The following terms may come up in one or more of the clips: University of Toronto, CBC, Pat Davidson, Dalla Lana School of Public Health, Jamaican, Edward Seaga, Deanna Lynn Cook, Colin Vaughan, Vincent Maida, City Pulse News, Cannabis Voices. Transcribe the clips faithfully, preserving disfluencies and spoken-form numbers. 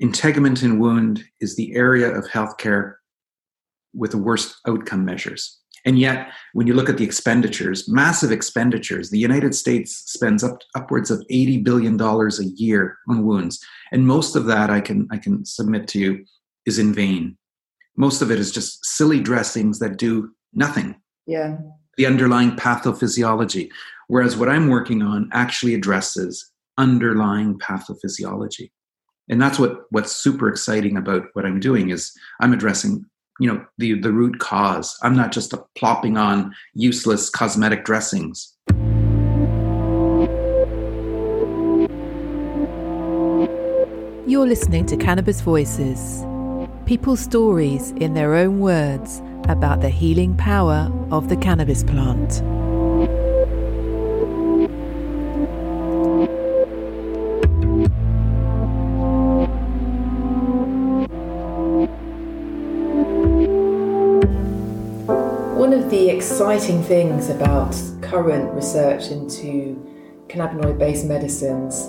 Integument in wound is the area of healthcare with the worst outcome measures. And yet, when you look at the expenditures, massive expenditures, the United States spends up, upwards of eighty billion dollars a year on wounds. And most of that, I can, I can submit to you, is in vain. Most of it is just silly dressings that do nothing. Yeah. The underlying pathophysiology. Whereas what I'm working on actually addresses underlying pathophysiology. And that's what, what's super exciting about what I'm doing is I'm addressing, you know, the, the root cause. I'm not just a plopping on useless cosmetic dressings. You're listening to Cannabis Voices, people's stories in their own words about the healing power of the cannabis plant. The exciting things about current research into cannabinoid-based medicines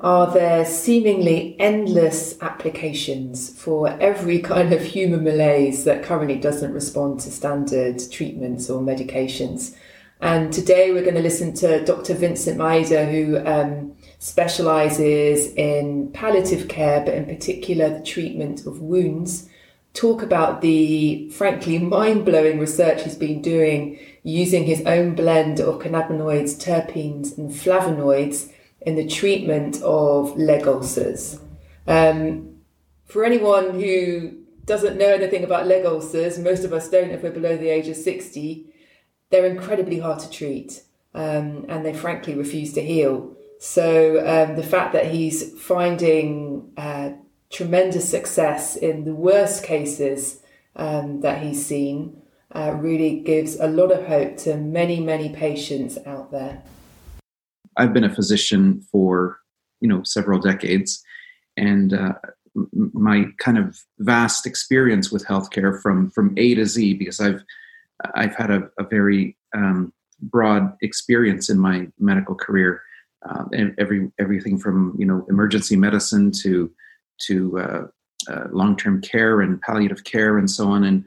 are their seemingly endless applications for every kind of human malaise that currently doesn't respond to standard treatments or medications. And today we're going to listen to Doctor Vincent Maida, who um, specialises in palliative care, but in particular the treatment of wounds, talk about the, frankly, mind-blowing research he's been doing using his own blend of cannabinoids, terpenes and flavonoids in the treatment of leg ulcers. Um, for anyone who doesn't know anything about leg ulcers, most of us don't if we're below the age of sixty, they're incredibly hard to treat um, and they frankly refuse to heal. So um, the fact that he's finding uh, tremendous success in the worst cases um, that he's seen uh, really gives a lot of hope to many, many patients out there. I've been a physician for, you know, several decades, and uh, m- my kind of vast experience with healthcare from from A to Z, because I've I've had a, a very um, broad experience in my medical career, uh, and every everything from, you know, emergency medicine to to uh, uh, long-term care and palliative care and so on. And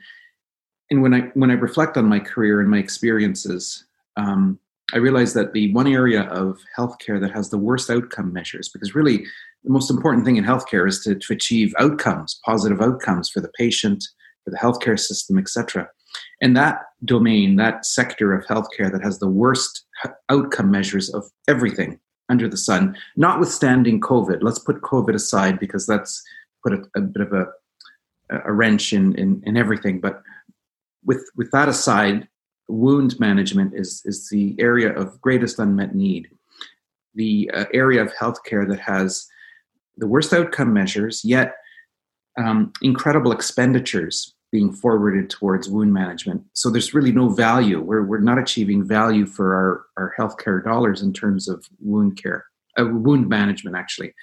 and when I when I reflect on my career and my experiences, um, I realize that the one area of healthcare that has the worst outcome measures, because really the most important thing in healthcare is to, to achieve outcomes, positive outcomes for the patient, for the healthcare system, et cetera. And that domain, that sector of healthcare that has the worst outcome measures of everything under the sun, notwithstanding COVID. Let's put COVID aside because that's put a, a bit of a, a wrench in, in, in everything. But with with that aside, wound management is, is the area of greatest unmet need. The uh, area of healthcare that has the worst outcome measures, yet um, incredible expenditures being forwarded towards wound management. So there's really no value. We're, we're not achieving value for our, our healthcare dollars in terms of wound care, uh, wound management actually.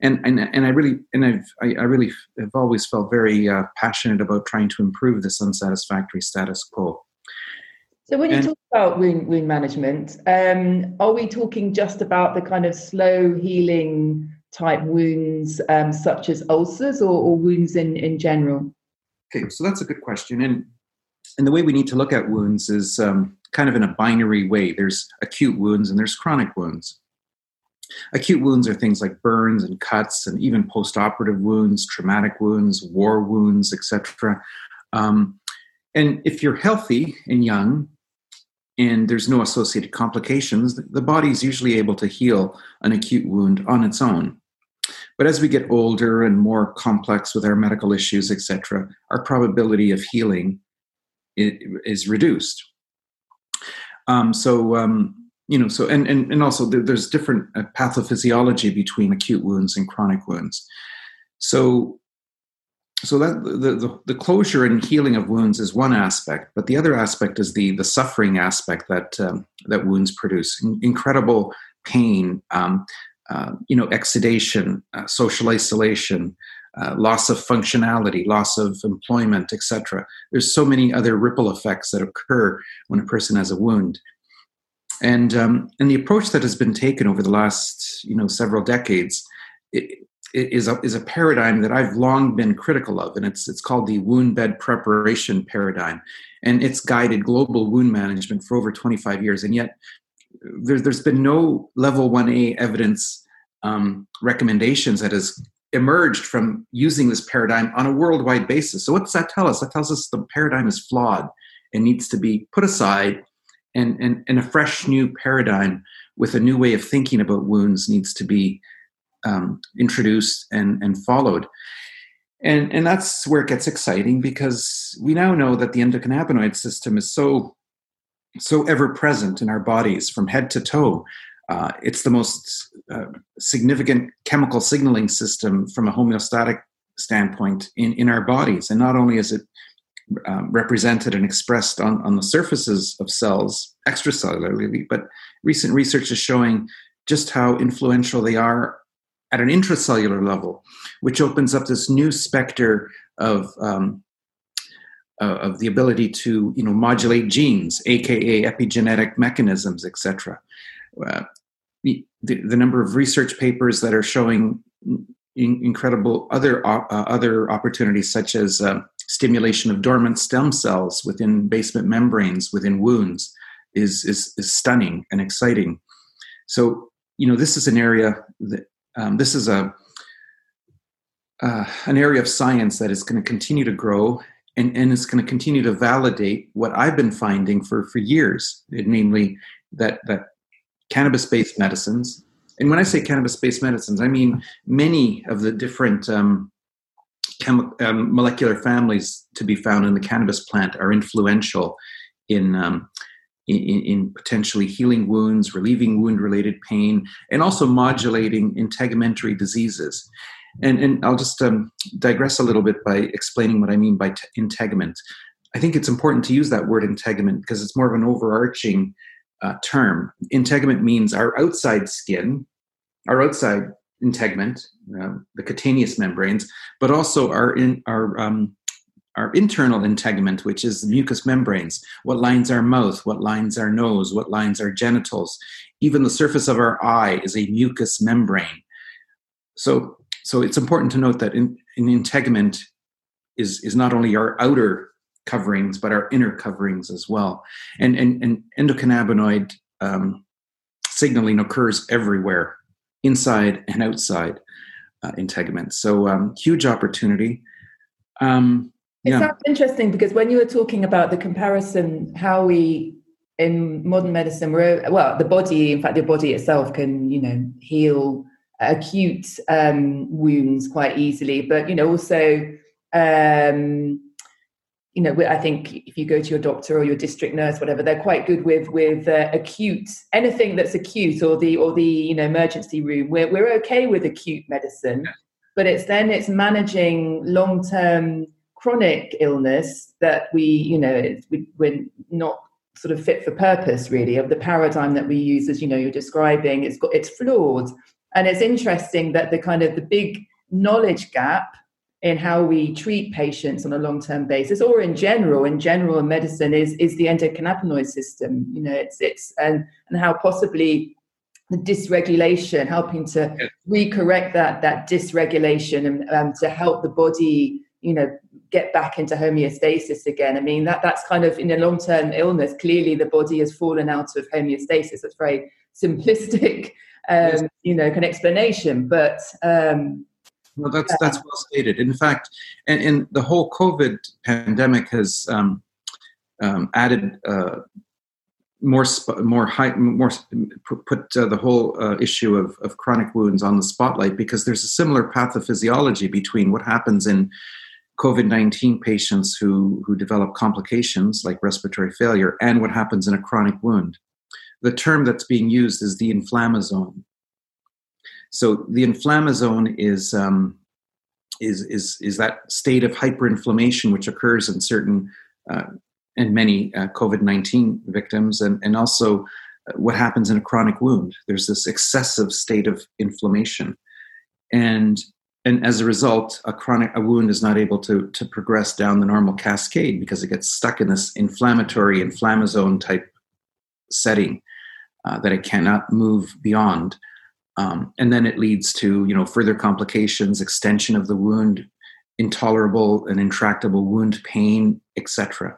And and and I really and I've I, I really have always felt very uh, passionate about trying to improve this unsatisfactory status quo. So when you and, talk about wound wound management, um, are we talking just about the kind of slow healing type wounds, um, such as ulcers, or, or wounds in, in general? Okay, so that's a good question. And and the way we need to look at wounds is um, kind of in a binary way. There's acute wounds and there's chronic wounds. Acute wounds are things like burns and cuts and even post-operative wounds, traumatic wounds, war wounds, et cetera. Um, and if you're healthy and young and there's no associated complications, the, the body's usually able to heal an acute wound on its own. But as we get older and more complex with our medical issues, et cetera, our probability of healing is reduced. Um, so, um, you know, so and and, and also there's different pathophysiology between acute wounds and chronic wounds. So, so that the, the the closure and healing of wounds is one aspect, but the other aspect is the the suffering aspect that um, that wounds produce. In, incredible pain. Um, Uh, you know, exudation, uh, social isolation, uh, loss of functionality, loss of employment, et cetera. There's so many other ripple effects that occur when a person has a wound. And um, and the approach that has been taken over the last, you know, several decades, it, is a, is a paradigm that I've long been critical of, and it's it's called the wound bed preparation paradigm, and it's guided global wound management for over twenty-five years, and yet there, there's been no level one A evidence um, recommendations that has emerged from using this paradigm on a worldwide basis. So what does that tell us? That tells us the paradigm is flawed and needs to be put aside, and, and, and a fresh new paradigm with a new way of thinking about wounds needs to be Um, introduced and, and followed. And, and that's where it gets exciting, because we now know that the endocannabinoid system is so, so ever-present in our bodies from head to toe. Uh, it's the most uh, significant chemical signaling system from a homeostatic standpoint in, in our bodies. And not only is it um, represented and expressed on, on the surfaces of cells extracellularly, but recent research is showing just how influential they are at an intracellular level, which opens up this new specter of um, uh, of the ability to, you know, modulate genes, aka epigenetic mechanisms, et cetera. Uh, the, the number of research papers that are showing in, incredible other uh, other opportunities, such as uh, stimulation of dormant stem cells within basement membranes within wounds, is is, is stunning and exciting. So, you know, this is an area that. Um, this is a uh, an area of science that is going to continue to grow, and, and it's going to continue to validate what I've been finding for, for years, it, namely that, that cannabis-based medicines, and when I say cannabis-based medicines, I mean many of the different um, chem- um, molecular families to be found in the cannabis plant are influential in um In, in potentially healing wounds, relieving wound-related pain, and also modulating integumentary diseases. And, and I'll just um, digress a little bit by explaining what I mean by t- integument. I think it's important to use that word integument because it's more of an overarching uh, term. Integument means our outside skin, our outside integument, uh, the cutaneous membranes, but also our in, our um, our internal integument, which is the mucous membranes, what lines our mouth, what lines our nose, what lines our genitals. Even the surface of our eye is a mucous membrane. So, so it's important to note that in, in integument is, is not only our outer coverings, but our inner coverings as well. And, and, and endocannabinoid um, signaling occurs everywhere, inside and outside uh, integument. So um, huge opportunity. Um, It yeah. sounds interesting because when you were talking about the comparison, how we in modern medicine, we're, well, the body, in fact, the body itself can, you know, heal acute um, wounds quite easily. But, you know, also, um, you know, I think if you go to your doctor or your district nurse, whatever, they're quite good with with uh, acute, anything that's acute, or the or the, you know, emergency room. We're we're okay with acute medicine, yeah. But it's then it's managing long-term chronic illness that we, you know, we, we're not sort of fit for purpose, really, of the paradigm that we use, as you know, you're describing. It's got, it's flawed, and it's interesting that the kind of the big knowledge gap in how we treat patients on a long-term basis, or in general, in general in medicine, is is the endocannabinoid system. You know, it's it's and and how possibly the dysregulation, helping to recorrect that that dysregulation and um, to help the body, you know, get back into homeostasis again. I mean, that that's kind of, in a long-term illness, clearly the body has fallen out of homeostasis. That's very simplistic, um, you know, an explanation, but... Um, well, that's yeah. that's well stated. In fact, and, and the whole COVID pandemic has um, um, added uh, more, sp- more high, more put uh, the whole uh, issue of, of chronic wounds on the spotlight, because there's a similar pathophysiology between what happens in COVID nineteen patients who, who develop complications like respiratory failure and what happens in a chronic wound. The term that's being used is the inflammasome. So the inflammasome is um, is is is that state of hyperinflammation which occurs in certain uh, and many uh, COVID nineteen victims, and, and also what happens in a chronic wound. There's this excessive state of inflammation. And And as a result, a chronic a wound is not able to, to progress down the normal cascade because it gets stuck in this inflammatory inflammasome type setting uh, that it cannot move beyond. Um, and then it leads to, you know, further complications, extension of the wound, intolerable and intractable wound pain, et cetera.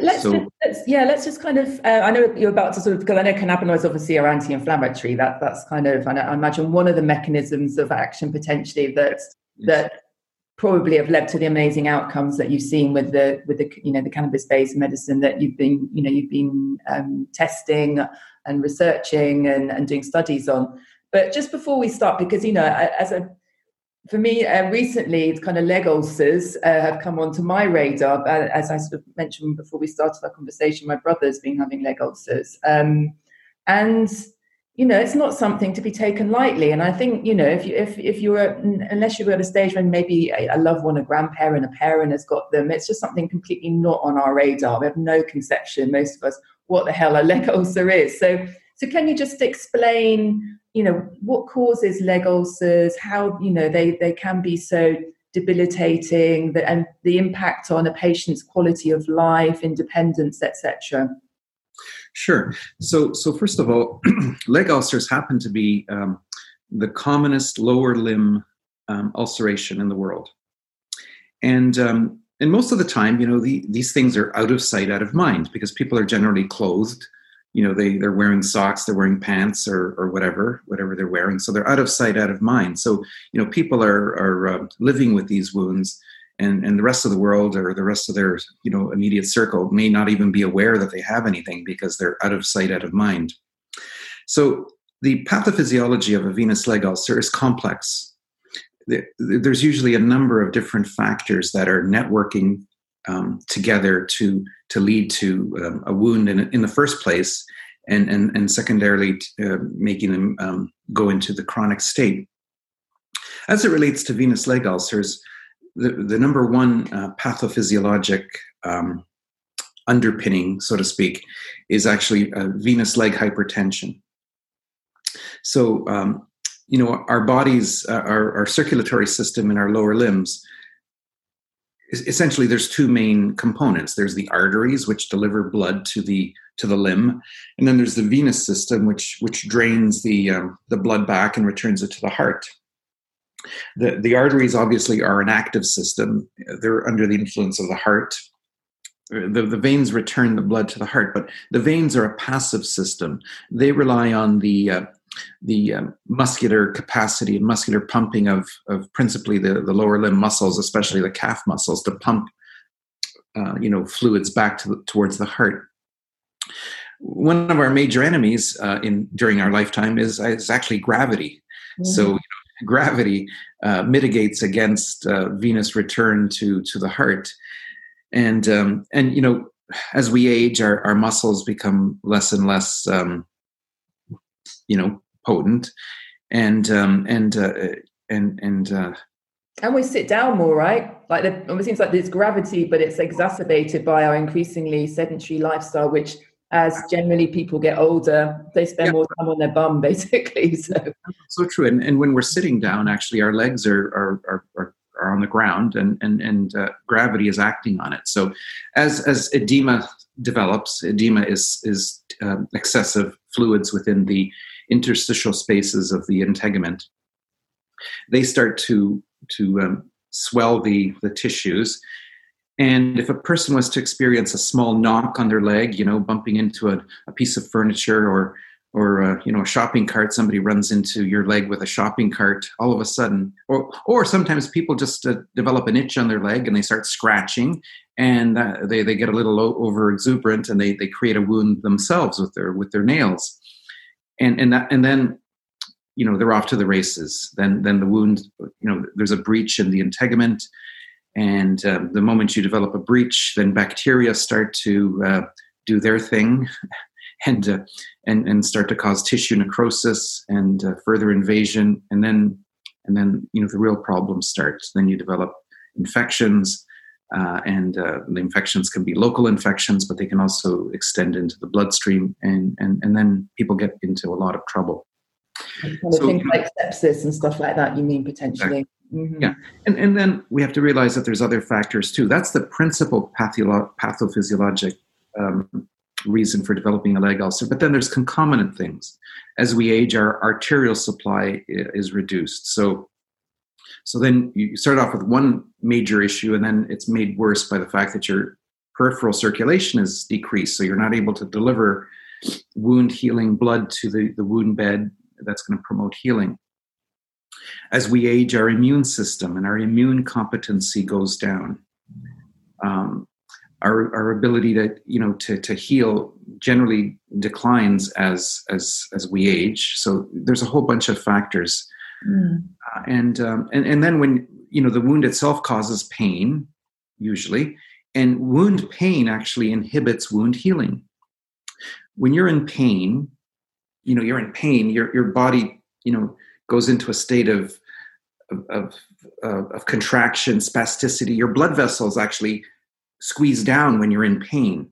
Let's, so, just, let's yeah, let's just kind of. Uh, I know you're about to sort of, because I know cannabinoids obviously are anti-inflammatory. That that's kind of, I, know, I imagine, one of the mechanisms of action potentially that that probably have led to the amazing outcomes that you've seen with the with the you know the cannabis-based medicine that you've been you know you've been um, testing and researching and, and doing studies on. But just before we start, because you know, as a For me, uh, recently, it's kind of leg ulcers uh, have come onto my radar. But as I sort of mentioned before we started our conversation, my brother's been having leg ulcers. Um, and, you know, it's not something to be taken lightly. And I think, you know, if, you, if, if you're, unless you're at a stage when maybe a, a loved one, a grandparent, a parent has got them, it's just something completely not on our radar. We have no conception, most of us, what the hell a leg ulcer is. So, so can you just explain, you know, what causes leg ulcers, how, you know, they, they can be so debilitating, that, and the impact on a patient's quality of life, independence, et cetera? Sure. So, so first of all, leg ulcers happen to be um, the commonest lower limb um, ulceration in the world. And, um, and most of the time, you know, the, these things are out of sight, out of mind, because people are generally clothed. You know, they, they're wearing socks, they're wearing pants or or whatever, whatever they're wearing. So they're out of sight, out of mind. So, you know, people are are uh, living with these wounds, and, and the rest of the world or the rest of their, you know, immediate circle may not even be aware that they have anything because they're out of sight, out of mind. So the pathophysiology of a venous leg ulcer is complex. There's usually a number of different factors that are networking Um, together to to lead to um, a wound in, in the first place, and and, and secondarily uh, making them um, go into the chronic state. As it relates to venous leg ulcers, the, the number one uh, pathophysiologic um, underpinning, so to speak, is actually uh, venous leg hypertension. So um, you know, our bodies, uh, our, our circulatory system in our lower limbs, essentially, there's two main components. There's the arteries, which deliver blood to the to the limb, and then there's the venous system, which which drains the um, the blood back and returns it to the heart. The the arteries obviously are an active system. They're under the influence of the heart. The, the veins return the blood to the heart, but the veins are a passive system. They rely on the uh, the um, muscular capacity and muscular pumping of, of principally the, the lower limb muscles, especially the calf muscles, to pump, uh, you know, fluids back to the, towards the heart. One of our major enemies uh, in during our lifetime is, is actually gravity. Mm-hmm. So you know, gravity uh, mitigates against uh, venous return to, to the heart. And, um, and you know, as we age, our, our muscles become less and less, um, you know, potent, and um, and uh, and and uh, and we sit down more, right? Like the, it seems like there's gravity, but it's exacerbated by our increasingly sedentary lifestyle, which, as generally people get older, they spend yeah. more time on their bum, basically. So, so true. And and when we're sitting down, actually, our legs are are are, are are on the ground, and and and uh, gravity is acting on it. So, as as edema develops, edema is is um, excessive fluids within the interstitial spaces of the integument. They start to to um, swell the the tissues, and if a person was to experience a small knock on their leg, you know, bumping into a, a piece of furniture or or, uh, you know, a shopping cart, somebody runs into your leg with a shopping cart, all of a sudden, or or sometimes people just uh, develop an itch on their leg and they start scratching, and uh, they, they get a little over-exuberant, and they, they create a wound themselves with their with their nails. And and that, and then, you know, they're off to the races. Then then the wound, you know, there's a breach in the integument, and um, the moment you develop a breach, then bacteria start to uh, do their thing, and uh, and and start to cause tissue necrosis and uh, further invasion, and then and then you know the real problem starts. Then you develop infections, uh, and uh, the infections can be local infections, but they can also extend into the bloodstream, and and and then people get into a lot of trouble. Kind of so, things like sepsis and stuff like that. You mean potentially? Mm-hmm. Yeah, and and then we have to realize that there's other factors too. That's the principal patholo- pathophysiologic. Um, reason for developing a leg ulcer. But then there's concomitant things. As we age, our arterial supply is reduced. So, so then you start off with one major issue, and then it's made worse by the fact that your peripheral circulation is decreased. So you're not able to deliver wound healing blood to the, the wound bed that's going to promote healing. As we age, our immune system and our immune competency goes down. Um, our, our ability to, you know, to, to heal generally declines as, as, as we age. So there's a whole bunch of factors. Mm. Uh, and, um, and, and then when, you know, the wound itself causes pain usually, and wound pain actually inhibits wound healing. When you're in pain, you know, you're in pain, your, your body, you know, goes into a state of, of, of, of contraction, spasticity. Your blood vessels actually squeeze down when you're in pain.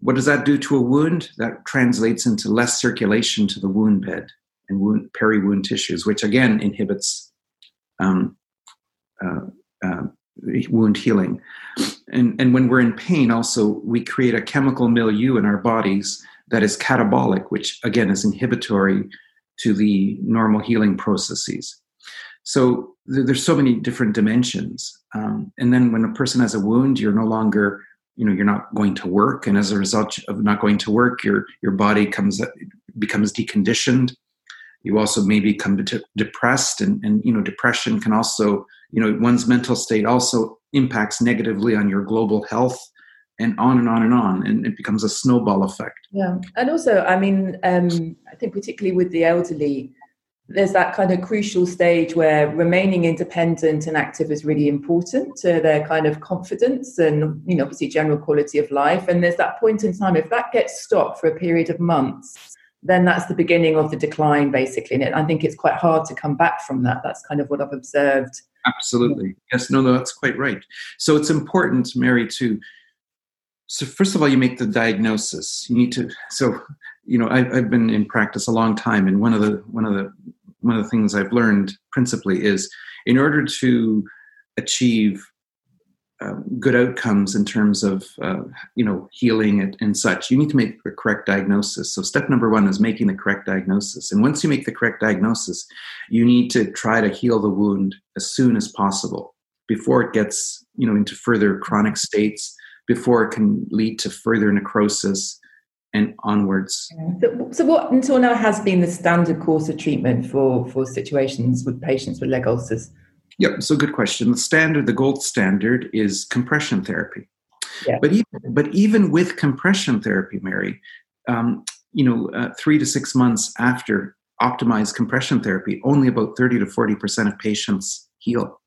What does that do to a wound? That translates into less circulation to the wound bed and wound, peri-wound tissues, which again inhibits um, uh, uh, wound healing. And, and when we're in pain also, we create a chemical milieu in our bodies that is catabolic, which again is inhibitory to the normal healing processes. So th- there's so many different dimensions. Um, and then when a person has a wound, you're no longer, you know, you're not going to work. And as a result of not going to work, your your body comes becomes deconditioned. You also may become de- depressed. And, and, you know, depression can also, you know, one's mental state also impacts negatively on your global health. And on and on and on, and it becomes a snowball effect. Yeah, and also, I mean, um, I think particularly with the elderly, there's that kind of crucial stage where remaining independent and active is really important to their kind of confidence and, you know, obviously general quality of life. And there's that point in time, if that gets stopped for a period of months, then that's the beginning of the decline, basically. And I think it's quite hard to come back from that. That's kind of what I've observed. Absolutely. Yes, no, no, that's quite right. So it's important, Mary, to... So first of all, you make the diagnosis. You need to. So, you know, I've, I've been in practice a long time, and one of the one of the one of the things I've learned principally is, in order to achieve uh, good outcomes in terms of uh, you know healing and, and such, you need to make the correct diagnosis. So step number one is making the correct diagnosis, and once you make the correct diagnosis, you need to try to heal the wound as soon as possible before it gets you know into further chronic states, before it can lead to further necrosis and onwards. So, so what until now has been the standard course of treatment for, for situations with patients with leg ulcers? Yep, so good question. The standard, the gold standard is compression therapy. Yeah. But, even, but even with compression therapy, Mary, um, you know, uh, three to six months after optimized compression therapy, only about thirty to forty percent of patients heal.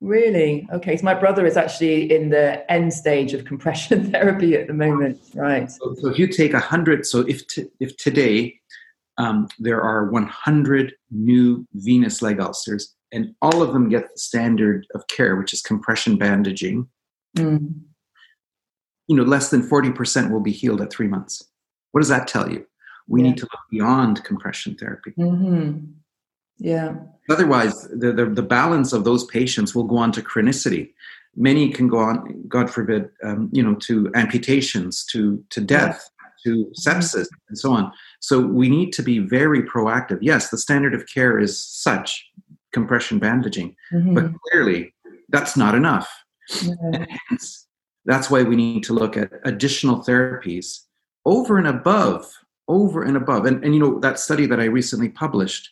Really? Okay. So my brother is actually in the end stage of compression therapy at the moment. Right. So, so if you take a hundred, so if t- if today um, there are one hundred new venous leg ulcers, and all of them get the standard of care, which is compression bandaging, mm. you know, less than forty percent will be healed at three months. What does that tell you? We yeah. need to look beyond compression therapy. Mm-hmm. Yeah. Otherwise, the, the the balance of those patients will go on to chronicity. Many can go on, God forbid, um, you know, to amputations, to to death, to sepsis, and so on. So we need to be very proactive. Yes, the standard of care is such compression bandaging, mm-hmm. but clearly that's not enough. Yeah. And hence, that's why we need to look at additional therapies over and above, over and above. And and you know that study that I recently published.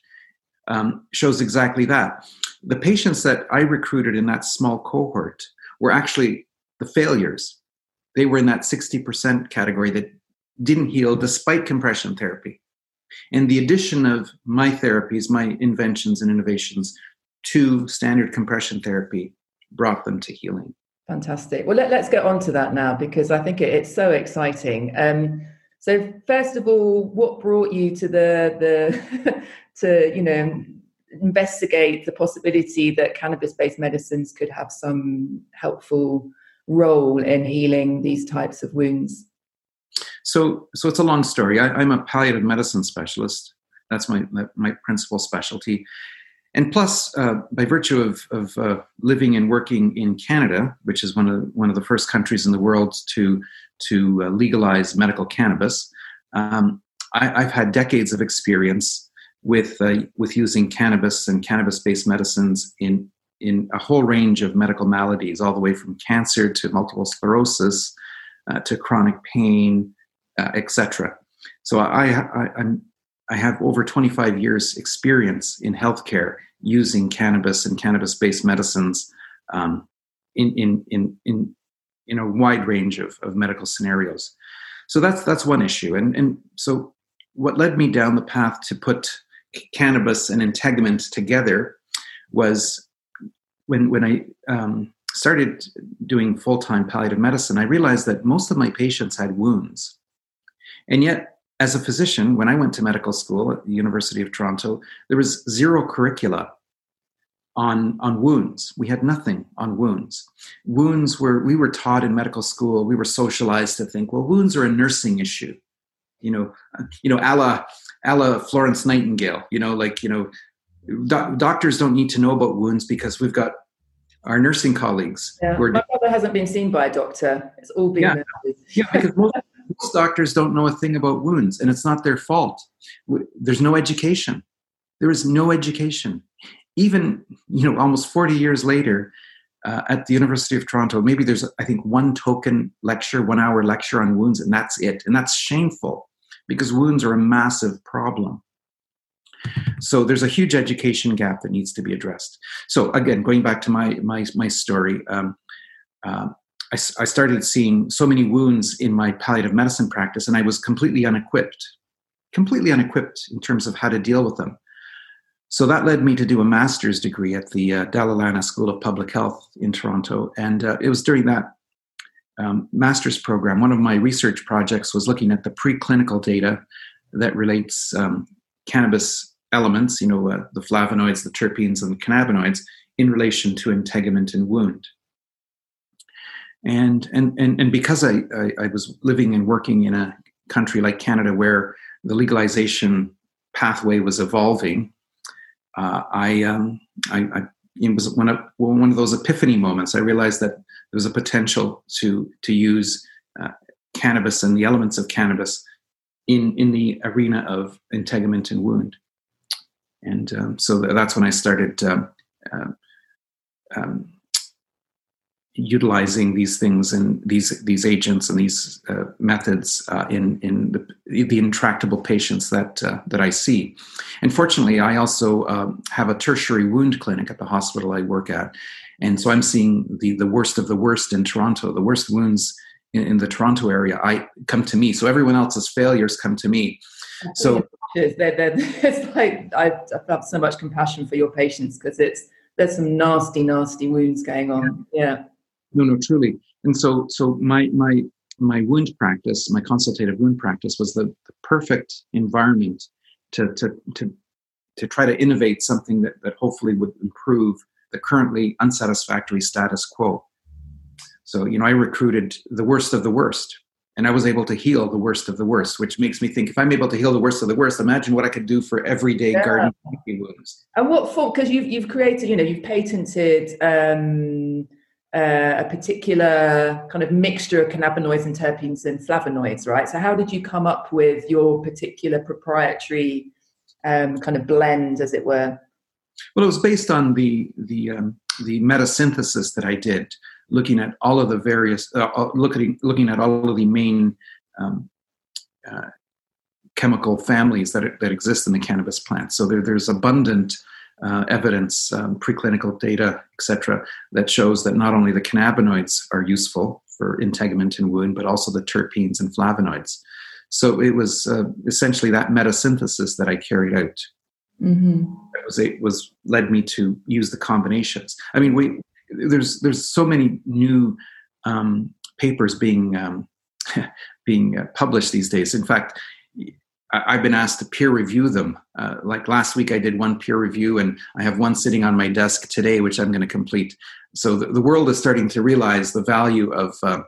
Um, shows exactly that. The patients that I recruited in that small cohort were actually the failures. They were in that sixty percent category that didn't heal despite compression therapy. And the addition of my therapies, my inventions and innovations to standard compression therapy brought them to healing. Fantastic. Well, let, let's get on to that now, because I think it, it's so exciting. Um, so first of all, what brought you to the the... to, you know, investigate the possibility that cannabis-based medicines could have some helpful role in healing these types of wounds? So so it's a long story. I, I'm a palliative medicine specialist. That's my my principal specialty. And plus, uh, by virtue of, of uh, living and working in Canada, which is one of one of the first countries in the world to to uh, legalize medical cannabis, um, I, I've had decades of experience with uh, with using cannabis and cannabis-based medicines in in a whole range of medical maladies, all the way from cancer to multiple sclerosis uh, to chronic pain, uh, et cetera. So I, I I'm I have over twenty-five years experience in healthcare using cannabis and cannabis-based medicines um, in, in, in, in, in a wide range of, of medical scenarios. So that's that's one issue. And, and so what led me down the path to put cannabis and integument together was when, when I um, started doing full-time palliative medicine, I realized that most of my patients had wounds. And yet, as a physician, when I went to medical school at the University of Toronto, there was zero curricula on, on wounds. We had nothing on wounds. Wounds were, we were taught in medical school, we were socialized to think, well, wounds are a nursing issue. You know, you know, a la, a la Florence Nightingale, you know, like, you know, doc- doctors don't need to know about wounds because we've got our nursing colleagues. Yeah. Who are My de- brother hasn't been seen by a doctor. It's all been yeah. yeah, because most Most doctors don't know a thing about wounds, and it's not their fault. There's no education. There is no education. Even, you know, almost forty years later uh, at the University of Toronto, maybe there's, I think, one token lecture, one hour lecture on wounds, and that's it. And that's shameful because wounds are a massive problem. So there's a huge education gap that needs to be addressed. So again, going back to my my, my story, um, uh, I started seeing so many wounds in my palliative medicine practice, and I was completely unequipped, completely unequipped in terms of how to deal with them. So that led me to do a master's degree at the uh, Dalla Lana School of Public Health in Toronto. And uh, it was during that um, master's program, one of my research projects was looking at the preclinical data that relates um, cannabis elements, you know, uh, the flavonoids, the terpenes, and the cannabinoids in relation to integument and wound. And and and and because I, I, I was living and working in a country like Canada where the legalization pathway was evolving, uh, I um I, I it was one of one of those epiphany moments. I realized that there was a potential to to use uh, cannabis and the elements of cannabis in in the arena of integument and wound. And um, so that's when I started. Um, um, utilizing these things and these these agents and these uh, methods uh, in in the, the intractable patients that uh, that I see. And fortunately, I also um, have a tertiary wound clinic at the hospital I work at. And so I'm seeing the, the worst of the worst in Toronto. The worst wounds in, in the Toronto area I come to me. So everyone else's failures come to me. So it's, they're, they're, it's like I, I have so much compassion for your patients because it's there's some nasty, nasty wounds going on. Yeah. yeah. No, no, truly. And so so my my my wound practice, my consultative wound practice was the, the perfect environment to, to to to try to innovate something that, that hopefully would improve the currently unsatisfactory status quo. So, you know, I recruited the worst of the worst, and I was able to heal the worst of the worst, which makes me think if I'm able to heal the worst of the worst, imagine what I could do for everyday yeah. garden wounds. And what for? Because you've, you've created, you know, you've patented... Um, Uh, a particular kind of mixture of cannabinoids and terpenes and flavonoids, right? So how did you come up with your particular proprietary um, kind of blend, as it were? Well, it was based on the the um, the metasynthesis that I did, looking at all of the various, uh, looking looking at all of the main um, uh, chemical families that that exist in the cannabis plant. So there, there's abundant. Uh, evidence, um, preclinical data, et cetera, that shows that not only the cannabinoids are useful for integument and wound, but also the terpenes and flavonoids. So it was uh, essentially that metasynthesis that I carried out. Mm-hmm. It was it was led me to use the combinations. I mean, we there's there's so many new um, papers being um, being uh, published these days. In fact, I've been asked to peer review them. Uh, like last week, I did one peer review, and I have one sitting on my desk today, which I'm going to complete. So the, the world is starting to realize the value of uh,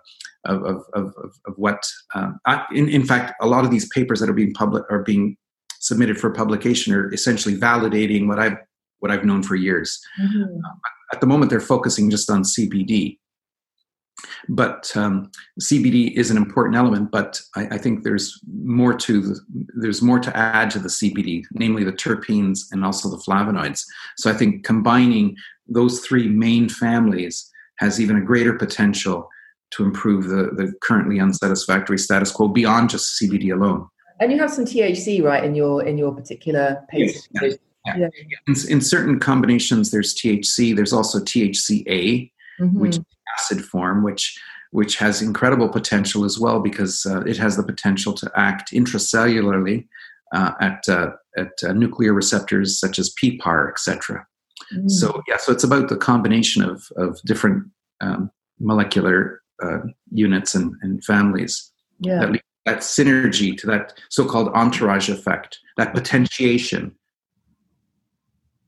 of, of, of of what. Uh, I, in, in fact, a lot of these papers that are being public are being submitted for publication are essentially validating what I've what I've known for years. Mm-hmm. Uh, at the moment, they're focusing just on C B D. But um, C B D is an important element, but I, I think there's more to the, there's more to add to the C B D, namely the terpenes and also the flavonoids. So I think combining those three main families has even a greater potential to improve the, the currently unsatisfactory status quo beyond just C B D alone. And you have some T H C, right, in your in your particular paper? Yes, yeah, yeah. Yeah. In, in certain combinations, there's T H C. There's also T H C A, mm-hmm. which is acid form, which which has incredible potential as well, because uh, it has the potential to act intracellularly uh, at uh, at uh, nuclear receptors such as P PAR, et cetera. Mm. So yeah, so it's about the combination of of different um, molecular uh, units and, and families. Yeah. That lead that synergy to that so-called entourage effect, that potentiation.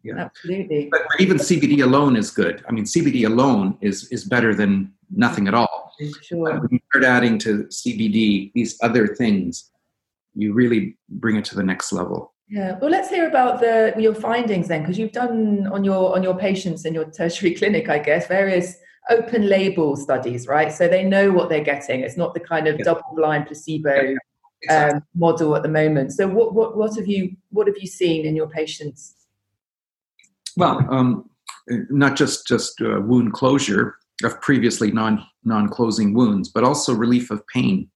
Yeah, absolutely. But even C B D alone is good. I mean, C B D alone is is better than nothing at all. Sure. But when you start adding to C B D these other things, you really bring it to the next level. Yeah. Well, let's hear about the your findings then, because you've done on your on your patients in your tertiary clinic, I guess, various open label studies, right? So they know what they're getting. It's not the kind of yeah. double blind placebo yeah, yeah. Exactly. um, model at the moment. So what, what what have you what have you seen in your patients? Well, um, not just just uh, wound closure of previously non non closing wounds, but also relief of pain.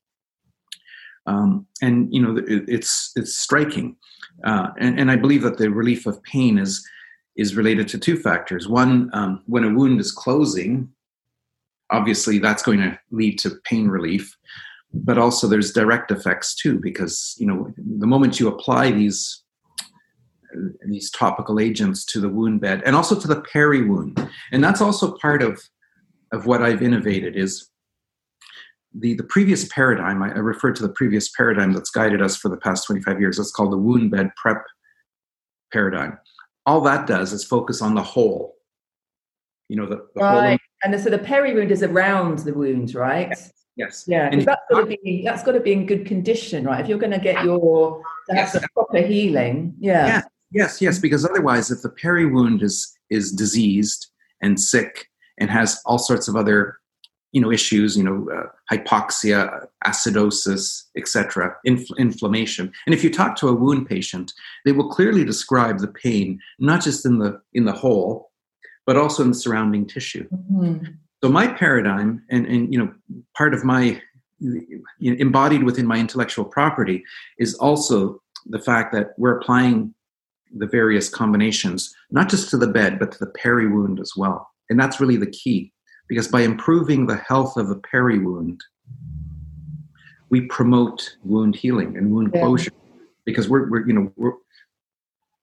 Um, and you know, it, it's it's striking, uh, and and I believe that the relief of pain is is related to two factors. One, um, when a wound is closing, obviously that's going to lead to pain relief, but also there's direct effects too, because you know the moment you apply these these topical agents to the wound bed and also to the peri wound, and that's also part of of what I've innovated is the the previous paradigm. I, I referred to the previous paradigm that's guided us for the past twenty-five years. That's called the wound bed prep paradigm. All that does is focus on the whole, you know, the, the right. Whole. And so the peri wound is around the wound, right? Yes. Yes. Yeah. And that's got to be that's got to be in good condition, right? If you're going to get your to have yes. the proper healing, yeah. yeah. Yes, yes, because otherwise, if the peri wound is is diseased and sick and has all sorts of other, you know, issues, you know, uh, hypoxia, acidosis, et cetera, inf- inflammation. And if you talk to a wound patient, they will clearly describe the pain, not just in the in the hole, but also in the surrounding tissue. Mm-hmm. So my paradigm, and and you know, part of my you know, embodied within my intellectual property is also the fact that we're applying the various combinations, not just to the bed, but to the peri wound as well. And that's really the key, because by improving the health of the peri wound, we promote wound healing and wound yeah. closure, because we're, we're you know, we're,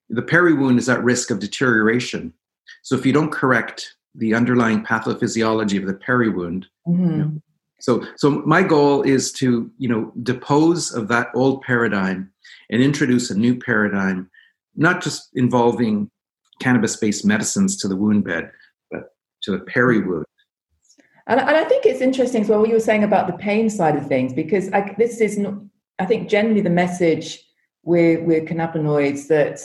the peri wound is at risk of deterioration. So if you don't correct the underlying pathophysiology of the peri wound, mm-hmm. you know, so, so my goal is to, you know, depose of that old paradigm and introduce a new paradigm, not just involving cannabis-based medicines to the wound bed, but to the peri wound. And, and I think it's interesting as well what you were saying about the pain side of things, because I, this is, not, I think, generally the message with, with cannabinoids that,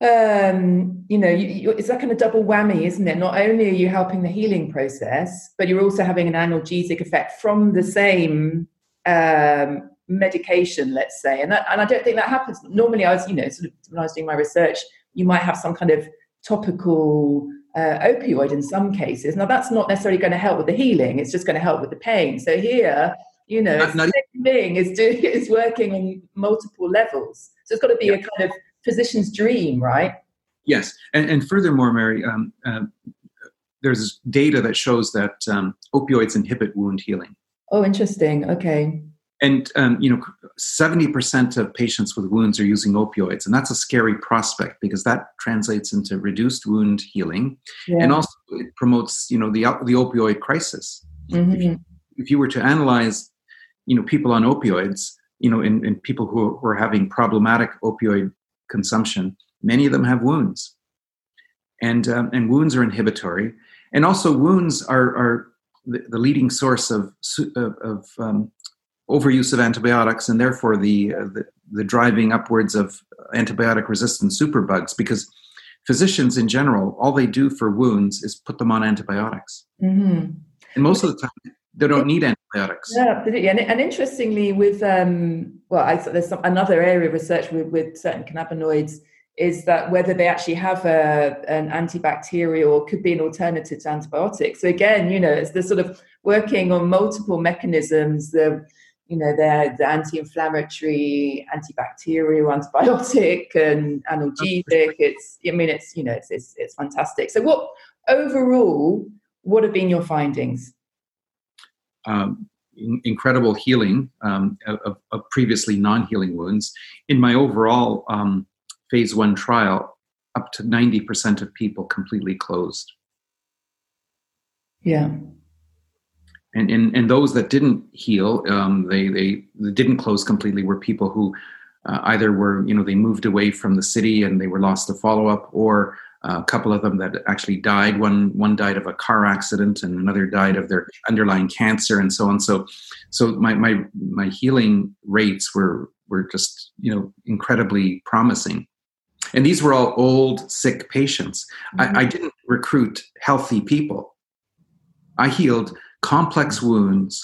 um, you know, you, you, it's like kind of double whammy, isn't it? Not only are you helping the healing process, but you're also having an analgesic effect from the same um medication, let's say, and that, and I don't think that happens normally. I was, you know, sort of when I was doing my research, you might have some kind of topical uh, opioid in some cases. Now that's not necessarily going to help with the healing; it's just going to help with the pain. So here, you know, not, not the same thing is do, is working on multiple levels. So it's got to be yeah. a kind of physician's dream, right? Yes, and and furthermore, Mary, um, uh, there's data that shows that um, opioids inhibit wound healing. Oh, interesting. Okay. And, um, you know, seventy percent of patients with wounds are using opioids. And that's a scary prospect, because that translates into reduced wound healing. Yeah. And also it promotes, you know, the the opioid crisis. Mm-hmm. If you, if you were to analyze, you know, people on opioids, you know, and, and people who are, who are having problematic opioid consumption, many of them have wounds. And um, and wounds are inhibitory. And also wounds are, are the, the leading source of of, of um overuse of antibiotics, and therefore the, uh, the the driving upwards of antibiotic-resistant superbugs, because physicians in general, all they do for wounds is put them on antibiotics. Mm-hmm. And most of the time, they don't need antibiotics. Yeah, absolutely. And, and interestingly, with um, well, I there's some, another area of research with, with certain cannabinoids is that whether they actually have a, an antibacterial or could be an alternative to antibiotics. So again, you know, it's the sort of working on multiple mechanisms. The you know, they're the anti-inflammatory, antibacterial, antibiotic, and analgesic. It's I mean, it's you know, it's it's, it's fantastic. So what overall, what have been your findings? Um, in, incredible healing um, of, of previously non-healing wounds. In my overall um, phase one trial, up to ninety percent of people completely closed. Yeah. And and, and those that didn't heal, um, they, they they didn't close completely, were people who uh, either were, you know, they moved away from the city and they were lost to follow-up, or Uh, a couple of them that actually died. One one died of a car accident, and another died of their underlying cancer, and so on. So, so my my my healing rates were were just, you know, incredibly promising. And these were all old, sick patients. Mm-hmm. I, I didn't recruit healthy people. I healed complex wounds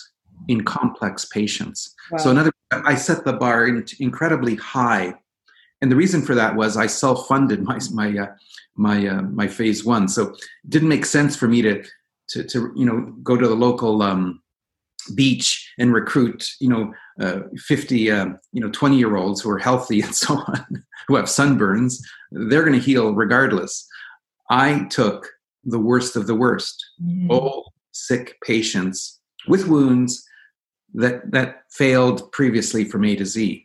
in complex patients. Wow. So, in other words, I set the bar incredibly high. And the reason for that was I self-funded my my uh, my uh, my phase one, so it didn't make sense for me to to, to you know go to the local um, beach and recruit you know uh, fifty uh, you know twenty year olds who are healthy and so on who have sunburns. They're going to heal regardless. I took the worst of the worst, mm. old sick patients with wounds that that failed previously from A to Z.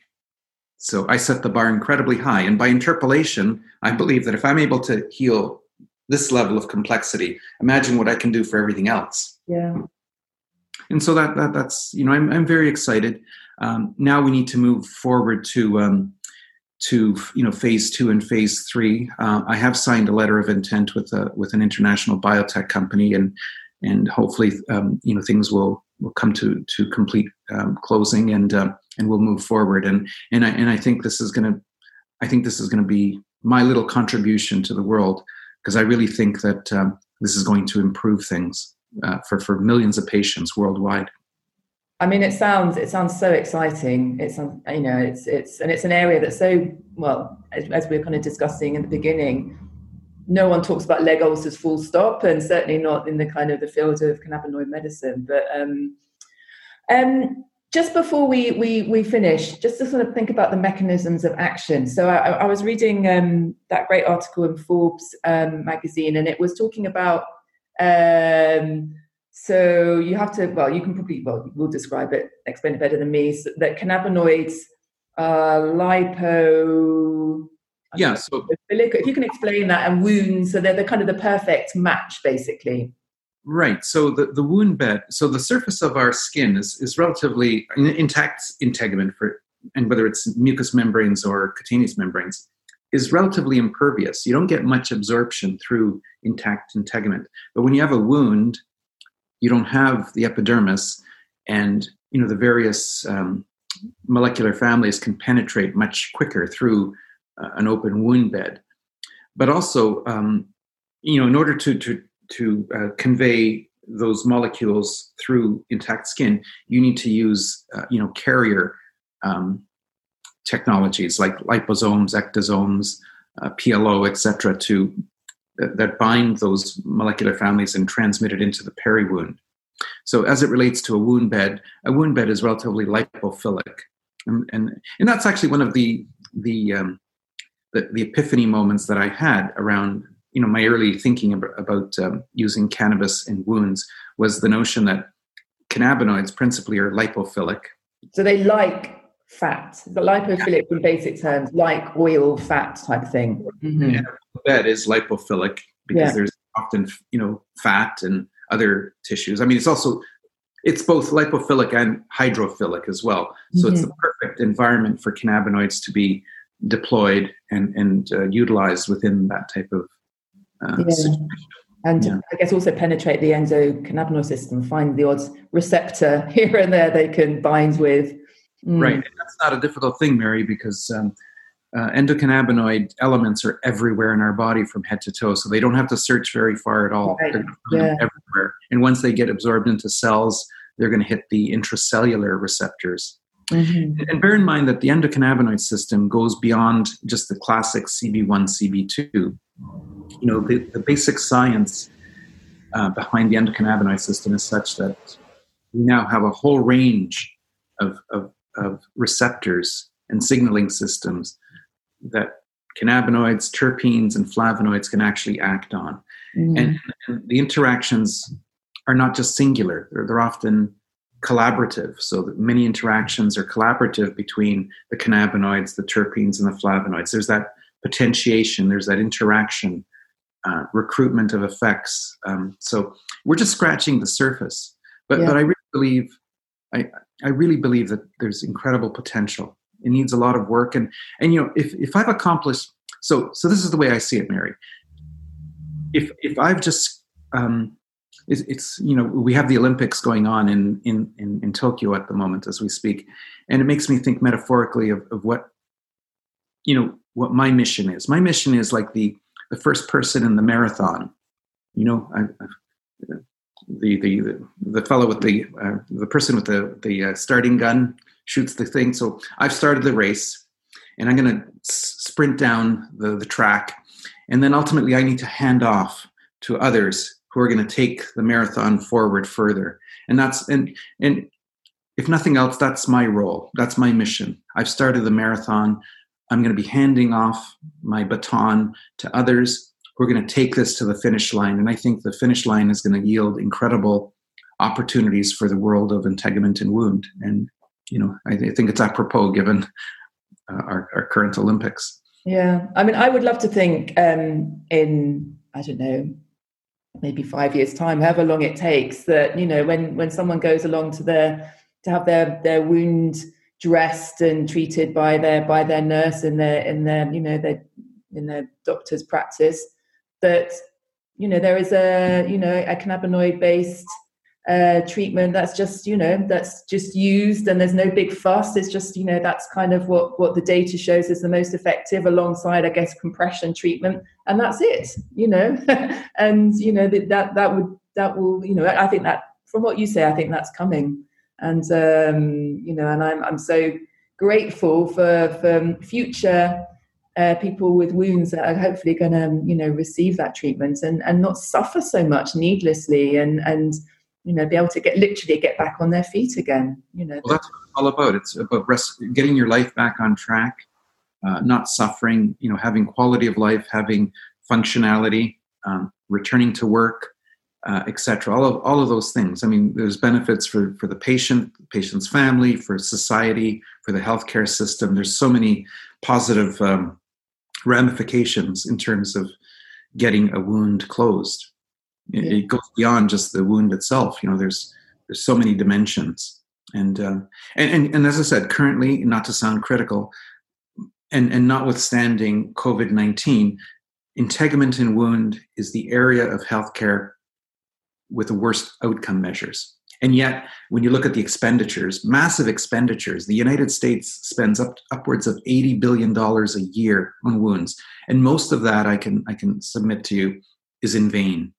So I set the bar incredibly high. And by interpolation, I believe that if I'm able to heal this level of complexity, imagine what I can do for everything else. Yeah. And so that, that that's, you know, I'm, I'm very excited. Um, now we need to move forward to, um, to you know, phase two and phase three. Uh, I have signed a letter of intent with a, with an international biotech company, and, and hopefully, um, you know, things will, will come to, to complete um, closing, and, um, and we'll move forward. And, and I, and I think this is going to, I think this is going to be my little contribution to the world, because I really think that um, this is going to improve things uh, for, for millions of patients worldwide. I mean, it sounds, it sounds so exciting. It's, you know, it's, it's, and it's an area that's so, well, as, as we were kind of discussing in the beginning, no one talks about leg ulcers full stop, and certainly not in the kind of the field of cannabinoid medicine. But, um, um, Just before we, we we finish, just to sort of think about the mechanisms of action. So I, I was reading um, that great article in Forbes um, magazine, and it was talking about, um, so you have to, well, you can probably, well, we'll describe it, explain it better than me, so that cannabinoids are lipo... Yeah, so... If you can explain that, and wounds, so they're the kind of the perfect match, basically. Right. So the, the wound bed, so the surface of our skin is, is relatively intact integument for, and whether it's mucous membranes or cutaneous membranes, is relatively impervious. You don't get much absorption through intact integument. But when you have a wound, you don't have the epidermis, and, you know, the various um, molecular families can penetrate much quicker through uh, an open wound bed. But also, um, you know, in order to, to, to uh, convey those molecules through intact skin, you need to use, uh, you know, carrier um, technologies like liposomes, ectosomes, uh, P L O, et cetera, to, uh, that bind those molecular families and transmit it into the periwound. So as it relates to a wound bed, a wound bed is relatively lipophilic. And, and, and that's actually one of the, the, um, the, the epiphany moments that I had around, you know, my early thinking about, about um, using cannabis in wounds, was the notion that cannabinoids principally are lipophilic. So they like fat. The lipophilic, in basic terms, like oil, fat type thing. Mm-hmm. Yeah, that is lipophilic because yeah. there's often, you know, fat and other tissues. I mean, it's also, it's both lipophilic and hydrophilic as well. So mm-hmm. it's the perfect environment for cannabinoids to be deployed and, and uh, utilized within that type of Uh, yeah. And yeah. I guess also penetrate the endocannabinoid system, find the odd receptor here and there they can bind with. Mm. Right. And that's not a difficult thing, Mary, because um, Uh, endocannabinoid elements are everywhere in our body from head to toe, so they don't have to search very far at all. Right. They're yeah. everywhere. And once they get absorbed into cells, they're going to hit the intracellular receptors. Mm-hmm. And bear in mind that the endocannabinoid system goes beyond just the classic C B one, C B two. You know, the, the basic science uh, behind the endocannabinoid system is such that we now have a whole range of, of, of receptors and signaling systems that cannabinoids, terpenes, and flavonoids can actually act on. Mm. And, and the interactions are not just singular. They're, they're often collaborative. So that many interactions are collaborative between the cannabinoids, the terpenes, and the flavonoids. There's that potentiation. There's that interaction, uh, recruitment of effects. Um, so we're just scratching the surface. But, yeah. but I really believe, I, I really believe that there's incredible potential. It needs a lot of work. And, and you know, if, if I've accomplished, so so this is the way I see it, Mary. If if I've just, um, it's, it's, you know, we have the Olympics going on in, in, in, in Tokyo at the moment as we speak. And it makes me think metaphorically of, of what, you know, what my mission is. My mission is like the, the first person in the marathon. You know, I, I, the, the the fellow with the, uh, the person with the, the uh, starting gun shoots the thing. So I've started the race and I'm going to s- sprint down the, the track. And then ultimately I need to hand off to others who are going to take the marathon forward further. And that's, and, and if nothing else, that's my role. That's my mission. I've started the marathon. I'm going to be handing off my baton to others who are going to take this to the finish line. And I think the finish line is going to yield incredible opportunities for the world of integument and wound. And, you know, I, th- I think it's apropos given uh, our, our current Olympics. Yeah. I mean, I would love to think um, in, I don't know, maybe five years' time, however long it takes, that, you know, when, when someone goes along to their, to have their, their wound dressed and treated by their, by their nurse in their, in their, you know, their, in their doctor's practice, that, you know, there is a, you know, a cannabinoid based uh treatment that's just, you know, that's just used, and there's no big fuss. It's just, you know, that's kind of what what the data shows is the most effective, alongside, I guess, compression treatment, and that's it, you know. And you know that, that that would that will you know I think that, from what you say, I think that's coming. And um you know and I'm I'm so grateful for for future Uh, people with wounds that are hopefully going to, you know, receive that treatment and, and not suffer so much needlessly, and, and you know, be able to get literally get back on their feet again. You know, well, that's what it's all about. It's about rest, getting your life back on track, uh, not suffering. You know, having quality of life, having functionality, um, returning to work, uh, et cetera. All of all of those things. I mean, there's benefits for for the patient, the patient's family, for society, for the healthcare system. There's so many positive Um, ramifications in terms of getting a wound closed. It, yeah. it goes beyond just the wound itself. You know, there's there's so many dimensions. And uh, and, and and as I said, currently, not to sound critical, and, and notwithstanding COVID nineteen, integument in wound is the area of healthcare with the worst outcome measures. And yet, when you look at the expenditures, massive expenditures, the United States spends up, upwards of eighty billion dollars a year on wounds. And most of that, I can I can submit to you, is in vain.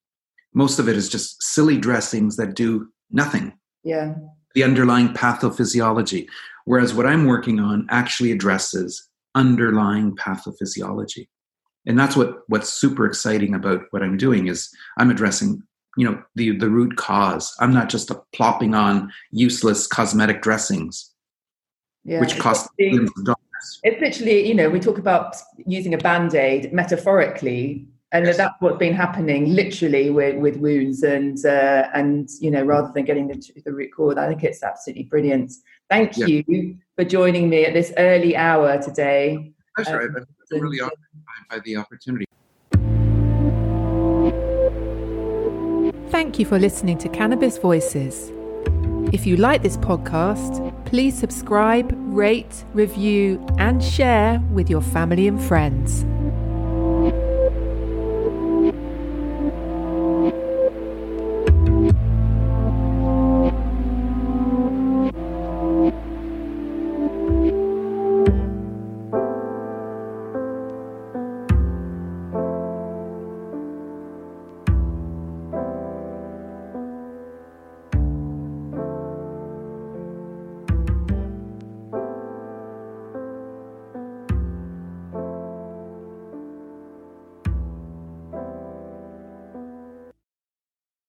Most of it is just silly dressings that do nothing. Yeah. The underlying pathophysiology. Whereas what I'm working on actually addresses underlying pathophysiology. And that's what, what's super exciting about what I'm doing is I'm addressing, you know, the, the root cause. I'm not just a plopping on useless cosmetic dressings, yeah, which cost millions of dollars. It's literally, you know, we talk about using a Band-Aid metaphorically, and yes. that's what's been happening literally with, with wounds and, uh, and you know, rather than getting the, the root cause. I think it's absolutely brilliant. Thank yeah. you for joining me at this early hour today. That's um, right. I'm really honored by the opportunity. Thank you for listening to Cannabis Voices. If you like this podcast, please subscribe, rate, review, and share with your family and friends.